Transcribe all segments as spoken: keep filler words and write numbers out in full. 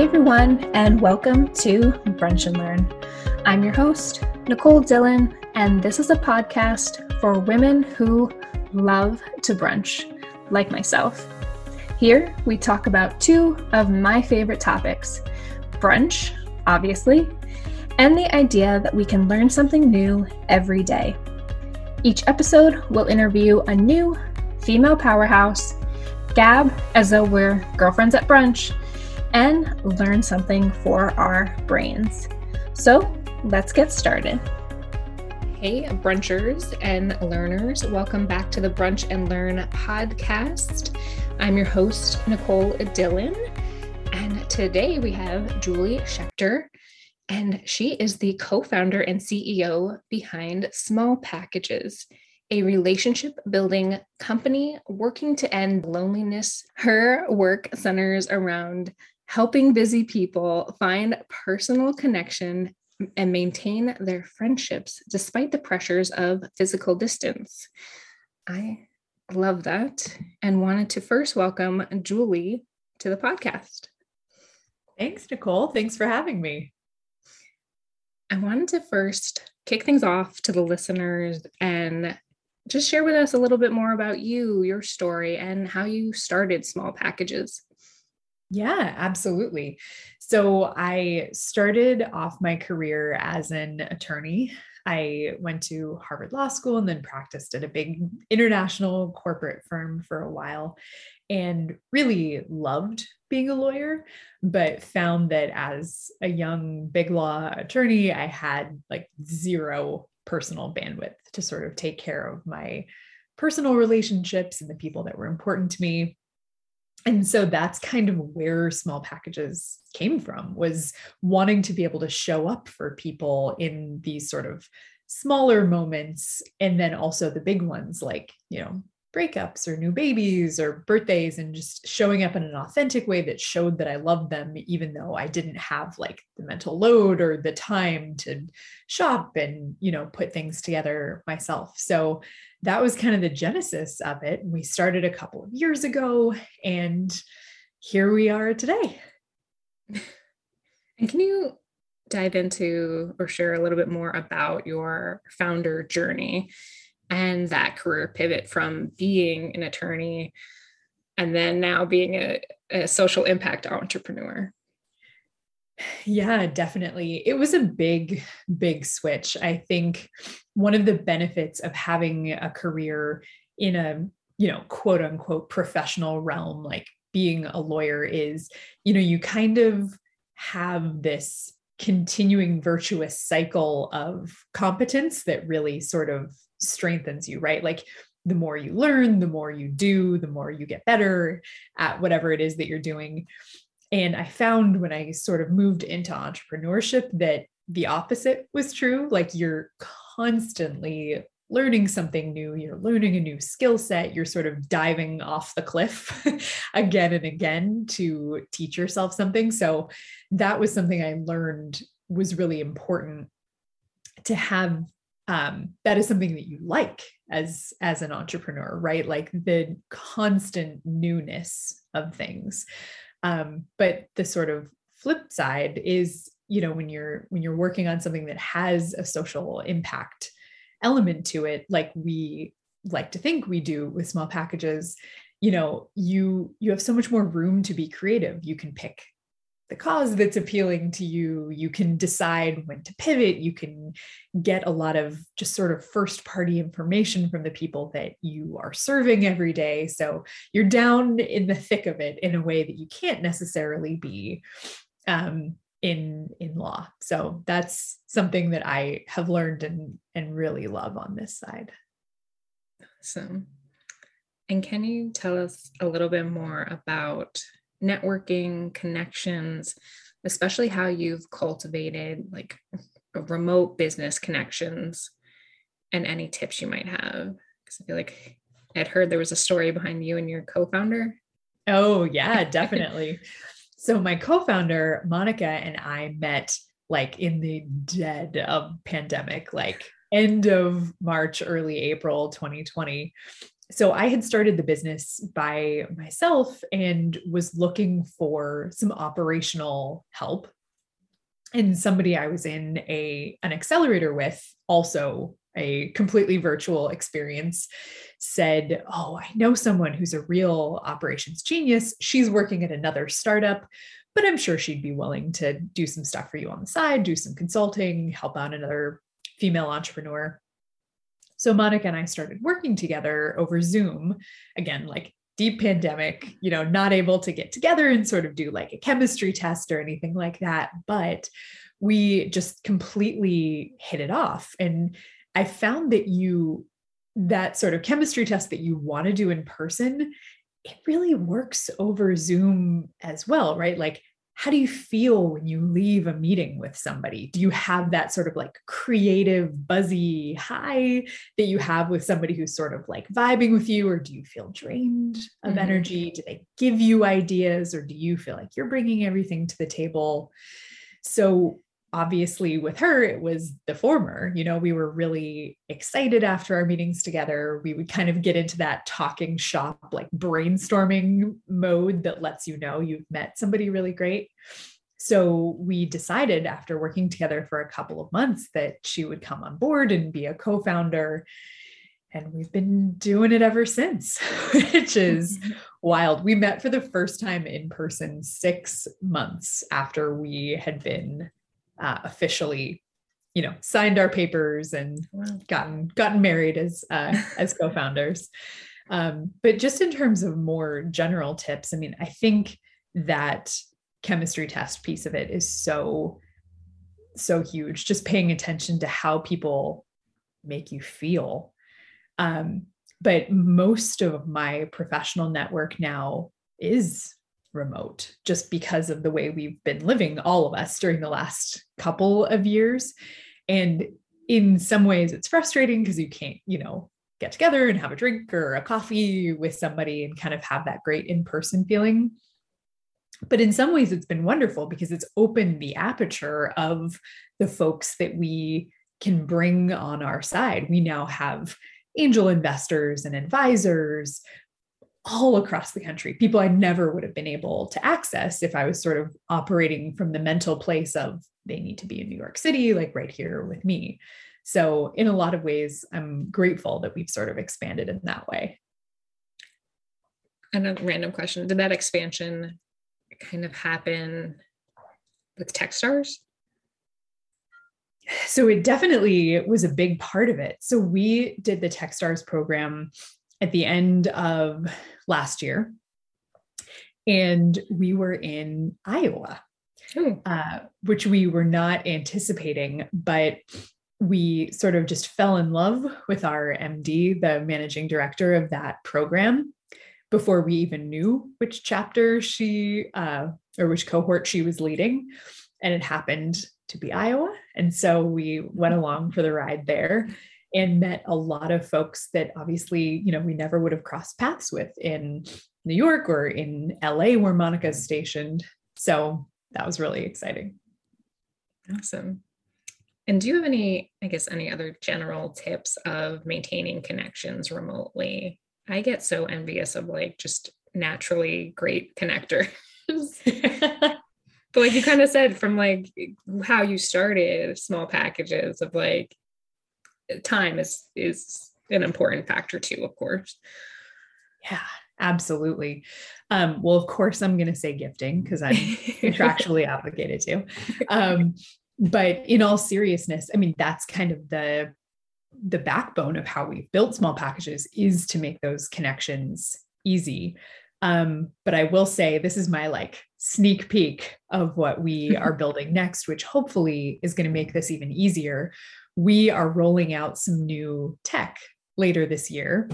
Hey everyone, and welcome to Brunch and Learn. I'm your host, Nicole Dillon, and this is a podcast for women who love to brunch, like myself. Here, we talk about two of my favorite topics, brunch, obviously, and the idea that we can learn something new every day. Each episode, we'll interview a new female powerhouse, gab as though we're girlfriends at brunch, and learn something for our brains. So let's get started. Hey, brunchers and learners. Welcome back to the Brunch and Learn podcast. I'm your host, Nicole Dillon. And today we have Julie Schechter, and she is the co-founder and C E O behind Small Packages, a relationship-building company working to end loneliness. Her work centers around helping busy people find personal connection and maintain their friendships despite the pressures of physical distance. I love that and wanted to first welcome Julie to the podcast. Thanks, Nicole. Thanks for having me. I wanted to first kick things off to the listeners and just share with us a little bit more about you, your story, and how you started Small Packages. Yeah, absolutely. So I started off my career as an attorney. I went to Harvard Law School and then practiced at a big international corporate firm for a while and really loved being a lawyer, but found that as a young big law attorney, I had like zero personal bandwidth to sort of take care of my personal relationships and the people that were important to me. And so that's kind of where Small Packages came from, was wanting to be able to show up for people in these sort of smaller moments. And then also the big ones like, you know, breakups or new babies or birthdays, and just showing up in an authentic way that showed that I loved them, even though I didn't have like the mental load or the time to shop and, you know, put things together myself. So that was kind of the genesis of it. We started a couple of years ago, and here we are today. And can you dive into or share a little bit more about your founder journey and that career pivot from being an attorney and then now being a, a social impact entrepreneur? Yeah, definitely. It was a big, big switch. I think one of the benefits of having a career in a, you know, quote unquote professional realm, like being a lawyer, is, you know, you kind of have this continuing virtuous cycle of competence that really sort of strengthens you, right? Like the more you learn, the more you do, the more you get better at whatever it is that you're doing. And I found when I sort of moved into entrepreneurship that the opposite was true. Like you're constantly learning something new, you're learning a new skill set, you're sort of diving off the cliff again and again to teach yourself something. So that was something I learned was really important to have. Um, that is something that you like as, as an entrepreneur, right? Like the constant newness of things. Um, but the sort of flip side is, you know, when you're, when you're working on something that has a social impact element to it, like we like to think we do with Small Packages, you know, you, you have so much more room to be creative. You can pick the cause that's appealing to you. You can decide when to pivot. You can get a lot of just sort of first party information from the people that you are serving every day. So you're down in the thick of it in a way that you can't necessarily be um, in, in law. So that's something that I have learned and, and really love on this side. Awesome. And can you tell us a little bit more about networking, connections, especially how you've cultivated like remote business connections, and any tips you might have? Because I feel like I'd heard there was a story behind you and your co-founder. Oh yeah, definitely. So my co-founder, Monica, and I met like in the dead of pandemic, like end of March, early April, twenty twenty. So I had started the business by myself and was looking for some operational help. And somebody I was in a an accelerator with, also a completely virtual experience, said, "Oh, I know someone who's a real operations genius. She's working at another startup, but I'm sure she'd be willing to do some stuff for you on the side, do some consulting, help out another female entrepreneur." So Monica and I started working together over Zoom, again, like deep pandemic, you know, not able to get together and sort of do like a chemistry test or anything like that. But we just completely hit it off. And I found that you, that sort of chemistry test that you want to do in person, it really works over Zoom as well, right? Like, how do you feel when you leave a meeting with somebody? Do you have that sort of like creative, buzzy high that you have with somebody who's sort of like vibing with you, or do you feel drained of mm-hmm. energy? Do they give you ideas, or do you feel like you're bringing everything to the table? So obviously with her, it was the former. You know, we were really excited after our meetings together. We would kind of get into that talking shop, like brainstorming mode that lets you know you've met somebody really great. So we decided after working together for a couple of months that she would come on board and be a co-founder. And we've been doing it ever since, which is wild. We met for the first time in person six months after we had been uh, officially, you know, signed our papers and gotten gotten married as uh, as co-founders. Um, but just in terms of more general tips, I mean, I think that chemistry test piece of it is so, so huge. Just paying attention to how people make you feel. Um, but most of my professional network now is remote, just because of the way we've been living, all of us, during the last couple of years. And in some ways it's frustrating because you can't, you know, get together and have a drink or a coffee with somebody and kind of have that great in-person feeling. But in some ways it's been wonderful because it's opened the aperture of the folks that we can bring on our side. We now have angel investors and advisors all across the country, people I never would have been able to access if I was sort of operating from the mental place of they need to be in New York City, like right here with me. So in a lot of ways, I'm grateful that we've sort of expanded in that way. And a random question, did that expansion kind of happen with Techstars? So it definitely was a big part of it. So we did the Techstars program at the end of last year, and we were in Iowa, oh. uh, which we were not anticipating, but we sort of just fell in love with our M D, the managing director of that program, before we even knew which chapter she, uh, or which cohort she was leading. And it happened to be Iowa. And so we went along for the ride there and met a lot of folks that obviously, you know, we never would have crossed paths with in New York or in L A where Monica's stationed. So that was really exciting. Awesome. And do you have any, I guess, any other general tips of maintaining connections remotely? I get so envious of like just naturally great connectors. But like you kind of said, from like how you started Small Packages, of like time is, is an important factor too, of course. Yeah, absolutely. Um, well, of course I'm going to say gifting because I'm contractually obligated to, um, but in all seriousness, I mean, that's kind of the, the backbone of how we built Small Packages, is to make those connections easy. Um, but I will say this is my like sneak peek of what we are building next, which hopefully is going to make this even easier. We are rolling out some new tech later this year,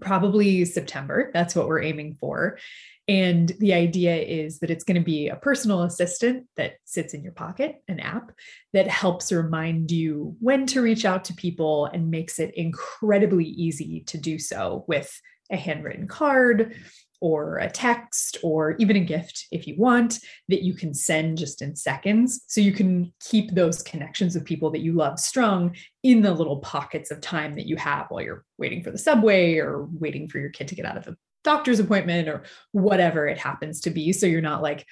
probably September. That's what we're aiming for. And the idea is that it's going to be a personal assistant that sits in your pocket, an app that helps remind you when to reach out to people and makes it incredibly easy to do so with a handwritten card or a text, or even a gift if you want, that you can send just in seconds. So you can keep those connections with people that you love strung in the little pockets of time that you have while you're waiting for the subway or waiting for your kid to get out of a doctor's appointment or whatever it happens to be. So you're not like,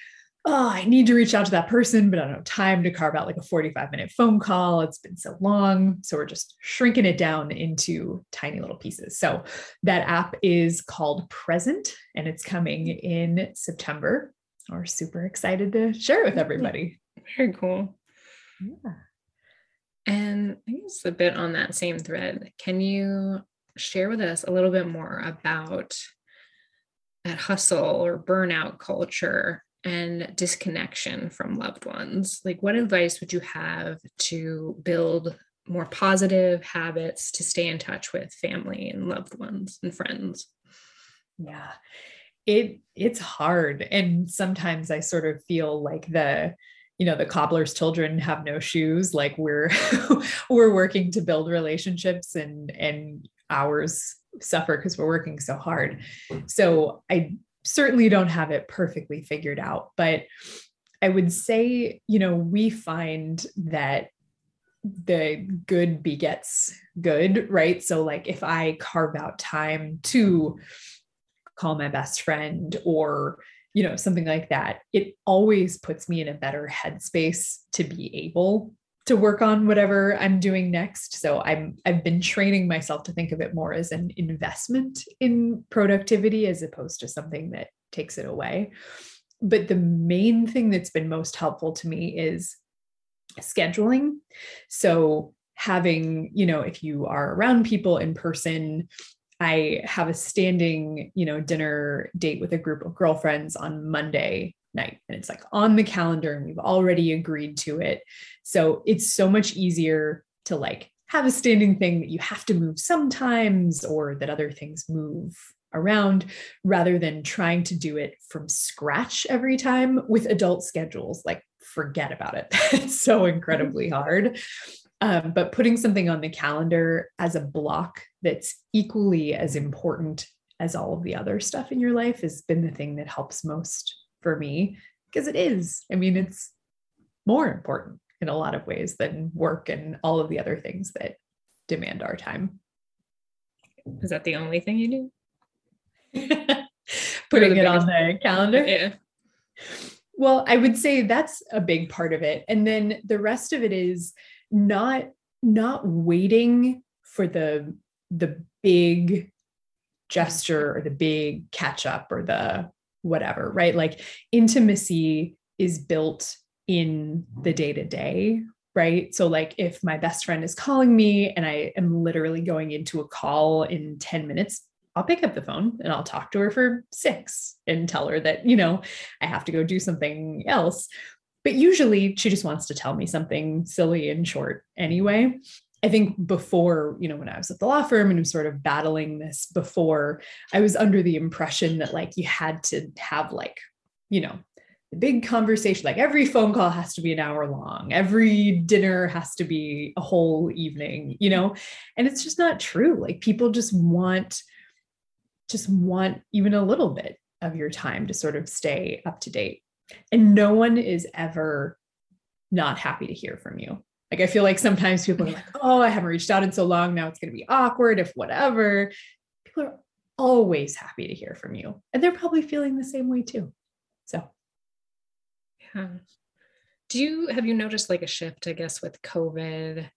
oh, I need to reach out to that person, but I don't have time to carve out like a forty-five minute phone call. It's been so long. So we're just shrinking it down into tiny little pieces. So that app is called Present, and it's coming in September. We're super excited to share it with everybody. Very cool. Yeah. And I guess a bit on that same thread, can you share with us a little bit more about that hustle or burnout culture and disconnection from loved ones? Like, what advice would you have to build more positive habits to stay in touch with family and loved ones and friends? Yeah, it it's hard. And sometimes I sort of feel like the, you know, the cobbler's children have no shoes. Like we're, we're working to build relationships and, and ours suffer because we're working so hard. So I certainly don't have it perfectly figured out, but I would say, you know, we find that the good begets good, right? So like if I carve out time to call my best friend or, you know, something like that, it always puts me in a better headspace to be able to work on whatever I'm doing next. So I'm, I've been training myself to think of it more as an investment in productivity as opposed to something that takes it away. But the main thing that's been most helpful to me is scheduling. So having, you know, if you are around people in person, I have a standing, you know, dinner date with a group of girlfriends on Monday night, and it's like on the calendar and we've already agreed to it. So it's so much easier to like have a standing thing that you have to move sometimes or that other things move around, rather than trying to do it from scratch every time with adult schedules. Like, forget about it. It's so incredibly hard. Um, but putting something on the calendar as a block that's equally as important as all of the other stuff in your life has been the thing that helps most for me, because it is, I mean, it's more important in a lot of ways than work and all of the other things that demand our time. Is that the only thing you do? Putting it on the calendar? Yeah. Well, I would say that's a big part of it. And then the rest of it is not, not waiting for the, the big gesture or the big catch up or the whatever, right? Like intimacy is built in the day-to-day, right? So like if my best friend is calling me and I am literally going into a call in ten minutes, I'll pick up the phone and I'll talk to her for six and tell her that, you know, I have to go do something else. But usually she just wants to tell me something silly and short anyway. I think before, you know, when I was at the law firm and I'm sort of battling this before, I was under the impression that like you had to have like, you know, the big conversation, like every phone call has to be an hour long, every dinner has to be a whole evening, you know, and it's just not true. Like people just want, just want even a little bit of your time to sort of stay up to date. And no one is ever not happy to hear from you. Like, I feel like sometimes people are like, oh, I haven't reached out in so long. Now it's going to be awkward if whatever. People are always happy to hear from you. And they're probably feeling the same way too. So. Yeah. Do you, have you noticed like a shift, I guess, with COVID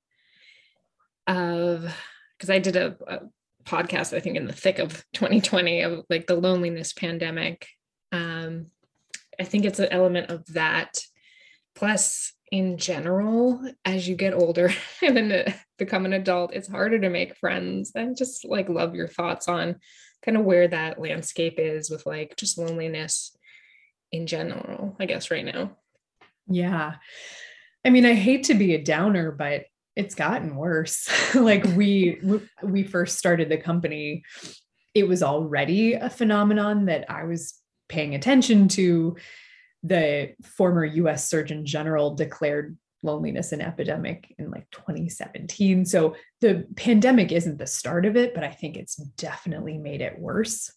of, cause I did a, a podcast, I think in the thick of twenty twenty of like the loneliness pandemic. Um, I think it's an element of that. Plus, in general, as you get older and then become an adult, it's harder to make friends. I just like love your thoughts on kind of where that landscape is with like just loneliness in general, I guess, right now. Yeah. I mean, I hate to be a downer, but it's gotten worse. Like we, we first started the company, it was already a phenomenon that I was paying attention to. The former U S Surgeon General declared loneliness an epidemic in like twenty seventeen. So the pandemic isn't the start of it, but I think it's definitely made it worse.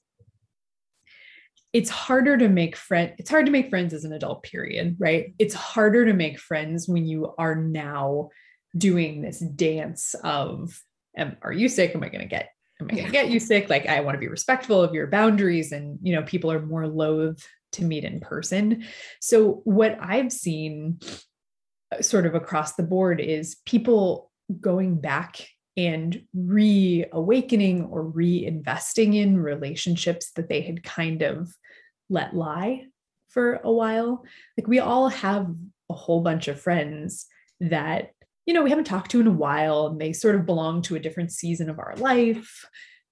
it's harder to make friends. It's hard to make friends as an adult, period, right? It's harder to make friends when you are now doing this dance of, am, are you sick? Am I going to get, am I going to get you sick? Like, I want to be respectful of your boundaries. And, you know, people are more loath to meet in person. So what I've seen sort of across the board is people going back and reawakening or reinvesting in relationships that they had kind of let lie for a while. Like, we all have a whole bunch of friends that, you know, we haven't talked to in a while, and they sort of belong to a different season of our life.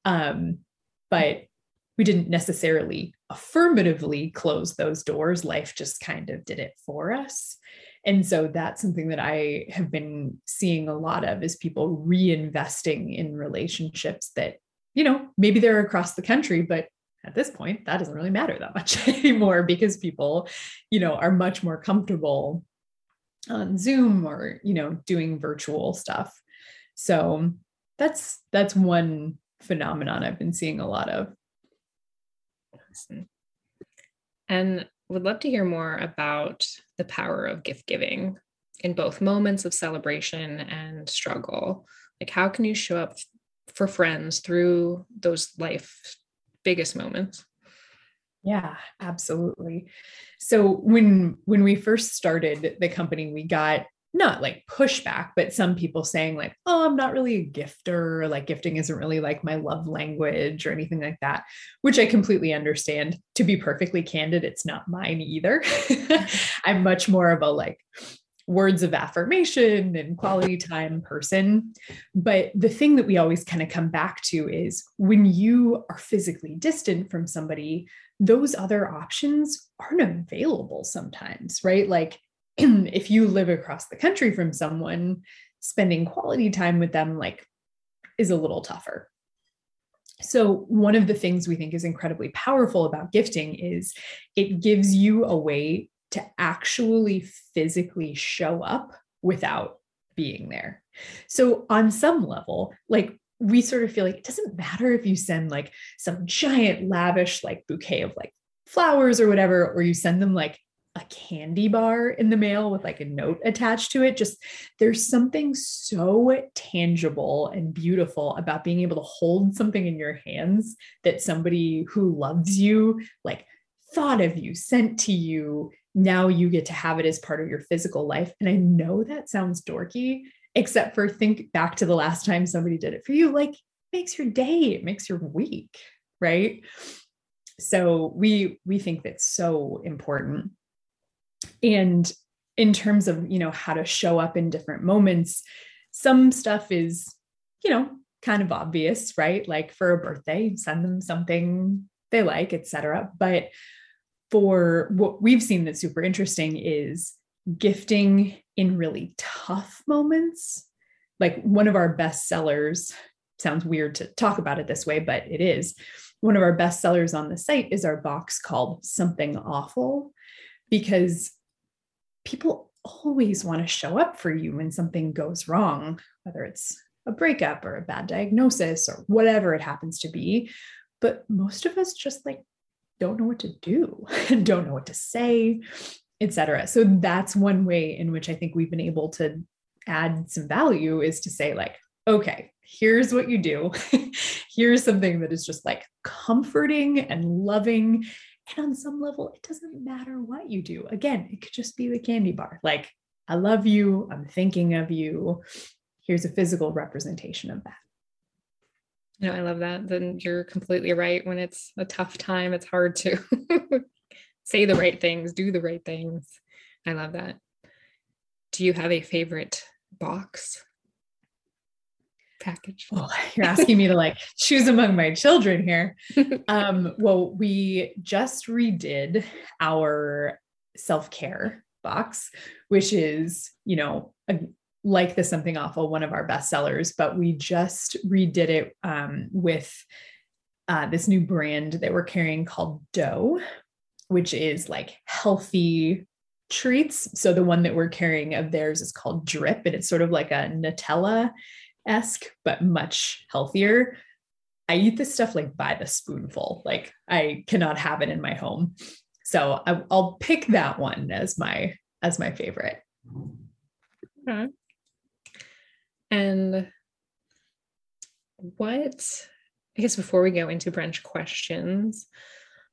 Um, but we didn't necessarily affirmatively close those doors. Life just kind of did it for us. And so that's something that I have been seeing a lot of, is people reinvesting in relationships that, you know, maybe they're across the country, but at this point, that doesn't really matter that much anymore, because people, you know, are much more comfortable on Zoom or, you know, doing virtual stuff. So that's, that's one phenomenon I've been seeing a lot of. Awesome. And would love to hear more about the power of gift giving in both moments of celebration and struggle. Like, how can you show up for friends through those life's biggest moments? Yeah, absolutely. So when, when we first started the company, we got not like pushback, but some people saying like, oh, I'm not really a gifter, like gifting isn't really like my love language or anything like that, which I completely understand. To be perfectly candid, it's not mine either. I'm much more of a like words of affirmation and quality time person. But the thing that we always kind of come back to is, when you are physically distant from somebody, those other options aren't available sometimes, right? Like, if you live across the country from someone, spending quality time with them, like, is a little tougher. So one of the things we think is incredibly powerful about gifting is it gives you a way to actually physically show up without being there. So on some level, like, we sort of feel like it doesn't matter if you send like some giant lavish, like bouquet of like flowers or whatever, or you send them like a candy bar in the mail with like a note attached to it. Just, there's something so tangible and beautiful about being able to hold something in your hands that somebody who loves you, like, thought of you, sent to you. Now you get to have it as part of your physical life. And I know that sounds dorky, except for think back to the last time somebody did it for you. Like, makes your day, it makes your week, right? So we, we think that's so important. And in terms of, you know, how to show up in different moments, some stuff is, you know, kind of obvious, right? Like, for a birthday, send them something they like, et cetera. But for what we've seen that's super interesting is gifting in really tough moments. Like, one of our best sellers, sounds weird to talk about it this way, but it is. One of our best sellers on the site is our box called Something Awful, because people always want to show up for you when something goes wrong, whether it's a breakup or a bad diagnosis or whatever it happens to be. But most of us just like don't know what to do, don't know what to say, et cetera. So that's one way in which I think we've been able to add some value, is to say like, okay, here's what you do. Here's something that is just like comforting and loving. And on some level, it doesn't matter what you do. Again, it could just be the candy bar. Like, I love you. I'm thinking of you. Here's a physical representation of that. No, I love that. Then you're completely right. When it's a tough time, it's hard to say the right things, do the right things. I love that. Do you have a favorite box? Package. Well, you're asking me to like choose among my children here. Um, well, we just redid our self-care box, which is, you know, a, like the Something Awful, one of our best sellers, but we just redid it um, with uh, this new brand that we're carrying called Dough, which is like healthy treats. So the one that we're carrying of theirs is called Drip, and it's sort of like a Nutella-esque, but much healthier. I eat this stuff like by the spoonful. Like I cannot have it in my home. So I, I'll pick that one as my, as my favorite. Okay. And what, I guess before we go into brunch questions,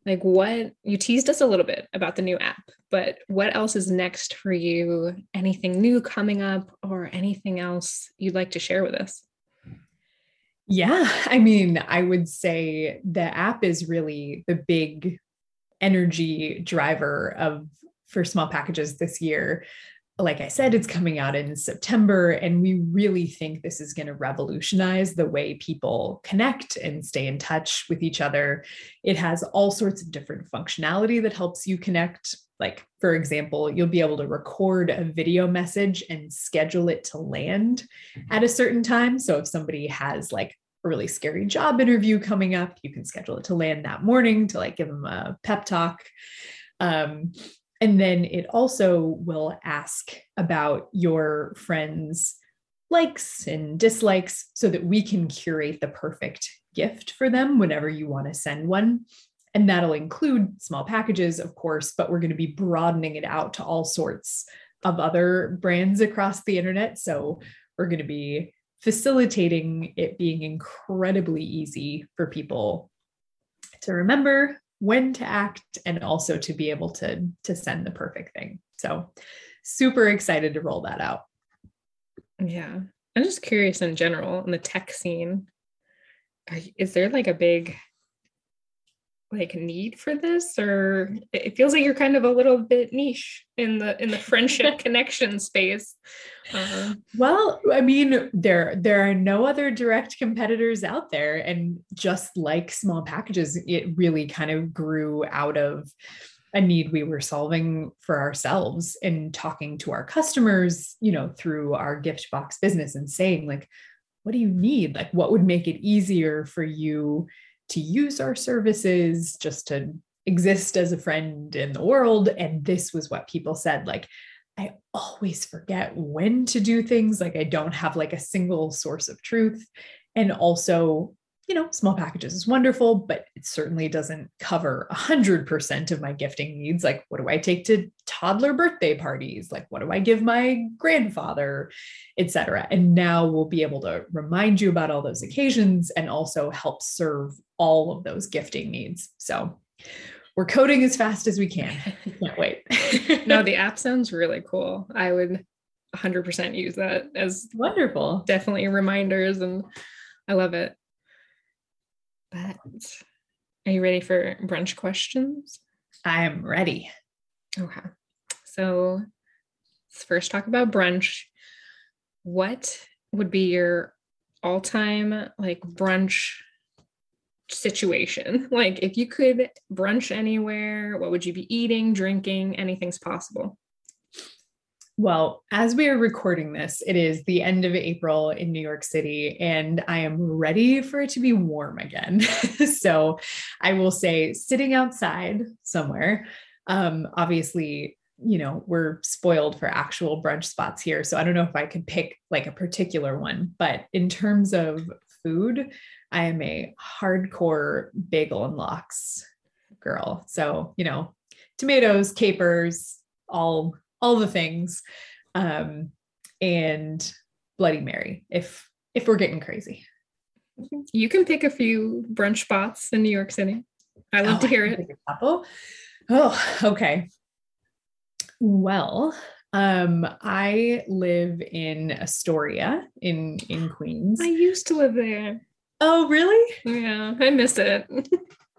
like what, you teased us a little bit about the new app, but what else is next for you? Anything new coming up or anything else you'd like to share with us? Yeah. I mean, I would say the app is really the big energy driver of for Small Packages this year. Like I said, it's coming out in September, and we really think this is going to revolutionize the way people connect and stay in touch with each other. It has all sorts of different functionality that helps you connect. Like, for example, you'll be able to record a video message and schedule it to land at a certain time. So if somebody has like a really scary job interview coming up, you can schedule it to land that morning to like give them a pep talk. Um, And then it also will ask about your friends' likes and dislikes so that we can curate the perfect gift for them whenever you want to send one. And that'll include Small Packages, of course, but we're going to be broadening it out to all sorts of other brands across the internet. So we're going to be facilitating it being incredibly easy for people to remember when to act, and also to be able to, to send the perfect thing. So super excited to roll that out. Yeah. I'm just curious in general in the tech scene, are, is there like a big like need for this, or it feels like you're kind of a little bit niche in the, in the friendship connection space? Uh-huh. Well, I mean, there, there are no other direct competitors out there. And just like Small Packages, it really kind of grew out of a need we were solving for ourselves and talking to our customers, you know, through our gift box business and saying like, what do you need? Like, what would make it easier for you to use our services, just to exist as a friend in the world? And this was what people said, like, I always forget when to do things. Like I don't have like a single source of truth. And also, you know, Small Packages is wonderful, but it certainly doesn't cover a hundred percent of my gifting needs. Like, what do I take to toddler birthday parties? Like, what do I give my grandfather, et cetera? And now we'll be able to remind you about all those occasions and also help serve all of those gifting needs. So we're coding as fast as we can. Can't wait. No, the app sounds really cool. I would a hundred percent use that as wonderful. Definitely reminders. And I love it. But are you ready for brunch questions? I'm ready. Okay. So let's first talk about brunch. What would be your all-time like brunch situation? Like if you could brunch anywhere, what would you be eating, drinking? Anything's possible. Well, as we are recording this, it is the end of April in New York City, and I am ready for it to be warm again. So I will say sitting outside somewhere. Um, obviously, you know, we're spoiled for actual brunch spots here. So I don't know if I could pick like a particular one, but in terms of food, I am a hardcore bagel and lox girl. So, you know, tomatoes, capers, all all the things, um, and Bloody Mary, if, if we're getting crazy. You can pick a few brunch spots in New York City. I love oh, to hear it. A couple. Oh, okay. Well, um, I live in Astoria in, in Queens. I used to live there. Oh, really? Yeah. I miss it.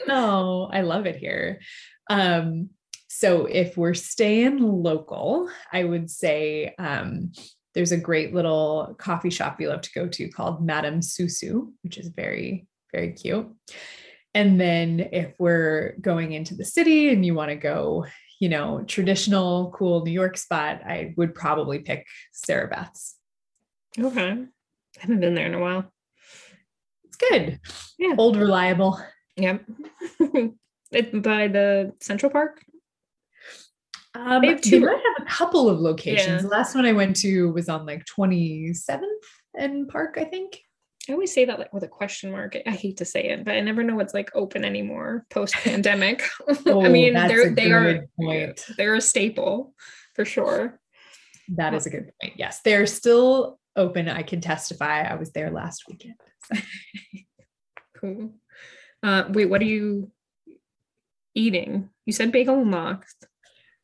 Oh, I love it here. Um, So if we're staying local, I would say um, there's a great little coffee shop we love to go to called Madame Susu, which is very, very cute. And then if we're going into the city and you want to go, you know, traditional, cool New York spot, I would probably pick Sarabeth's. Okay. I haven't been there in a while. It's good. Yeah. Old reliable. Yep. It's by the Central Park. Um, they, have two. They might have a couple of locations. Yeah. The last one I went to was on like twenty-seventh and Park, I think. I always say that like with a question mark. I hate to say it, but I never know what's like open anymore post-pandemic. Oh, I mean, they're, they are point. They're a staple for sure. That is a good point. Yes, they're still open. I can testify. I was there last weekend. So. Cool. Uh, wait, what are you eating? You said bagel and lox.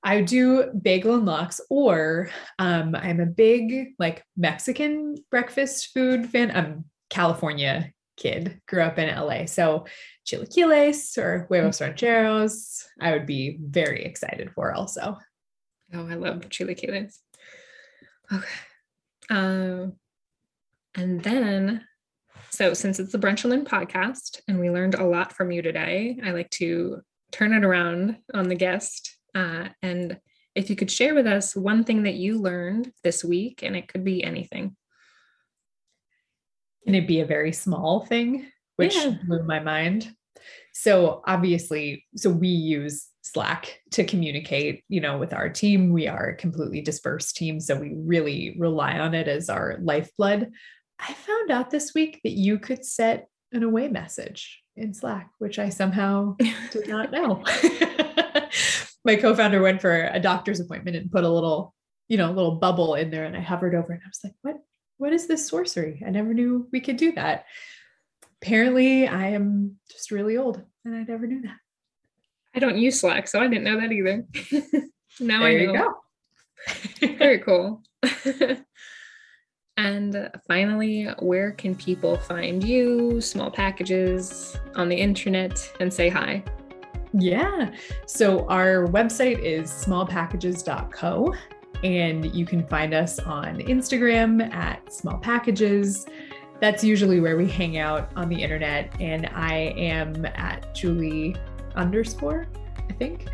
I do bagel and lox, or um, I'm a big like Mexican breakfast food fan. I'm California kid, grew up in L A. So chilaquiles or huevos rancheros, I would be very excited for also. Oh, I love chilaquiles. Okay. Um, and then, so since it's the Brunch and Learn podcast and we learned a lot from you today, I like to turn it around on the guest. Uh, and if you could share with us one thing that you learned this week, and it could be anything. Can it be a very small thing, which yeah. blew my mind? So obviously, so we use Slack to communicate, you know, with our team. We are a completely dispersed team, so we really rely on it as our lifeblood. I found out this week that you could set an away message in Slack, which I somehow did not know. My co-founder went for a doctor's appointment and put a little, you know, little bubble in there, and I hovered over and I was like, what, what is this sorcery? I never knew we could do that. Apparently I am just really old and I never knew that. I don't use Slack, so I didn't know that either. Now I know. There you go. Very cool. And finally, where can people find you, Small Packages, on the internet, and say hi? Yeah. So our website is small packages dot co, and you can find us on Instagram at smallpackages. That's usually where we hang out on the internet. And I am at Julie underscore, I think,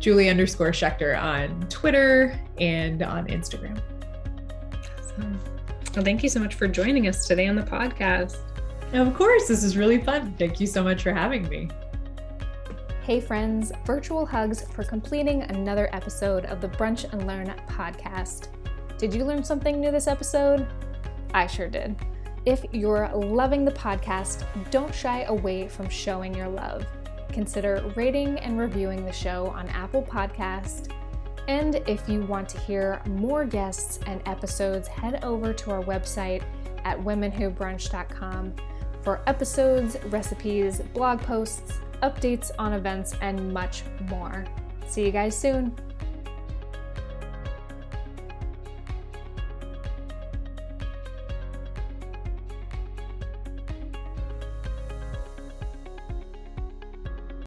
Julie underscore Schechter on Twitter and on Instagram. Awesome. Well, thank you so much for joining us today on the podcast. Of course, this is really fun. Thank you so much for having me. Hey friends, virtual hugs for completing another episode of the Brunch and Learn podcast. Did you learn something new this episode? I sure did. If you're loving the podcast, don't shy away from showing your love. Consider rating and reviewing the show on Apple Podcasts. And if you want to hear more guests and episodes, head over to our website at women who brunch dot com for episodes, recipes, blog posts, updates on events, and much more. See you guys soon.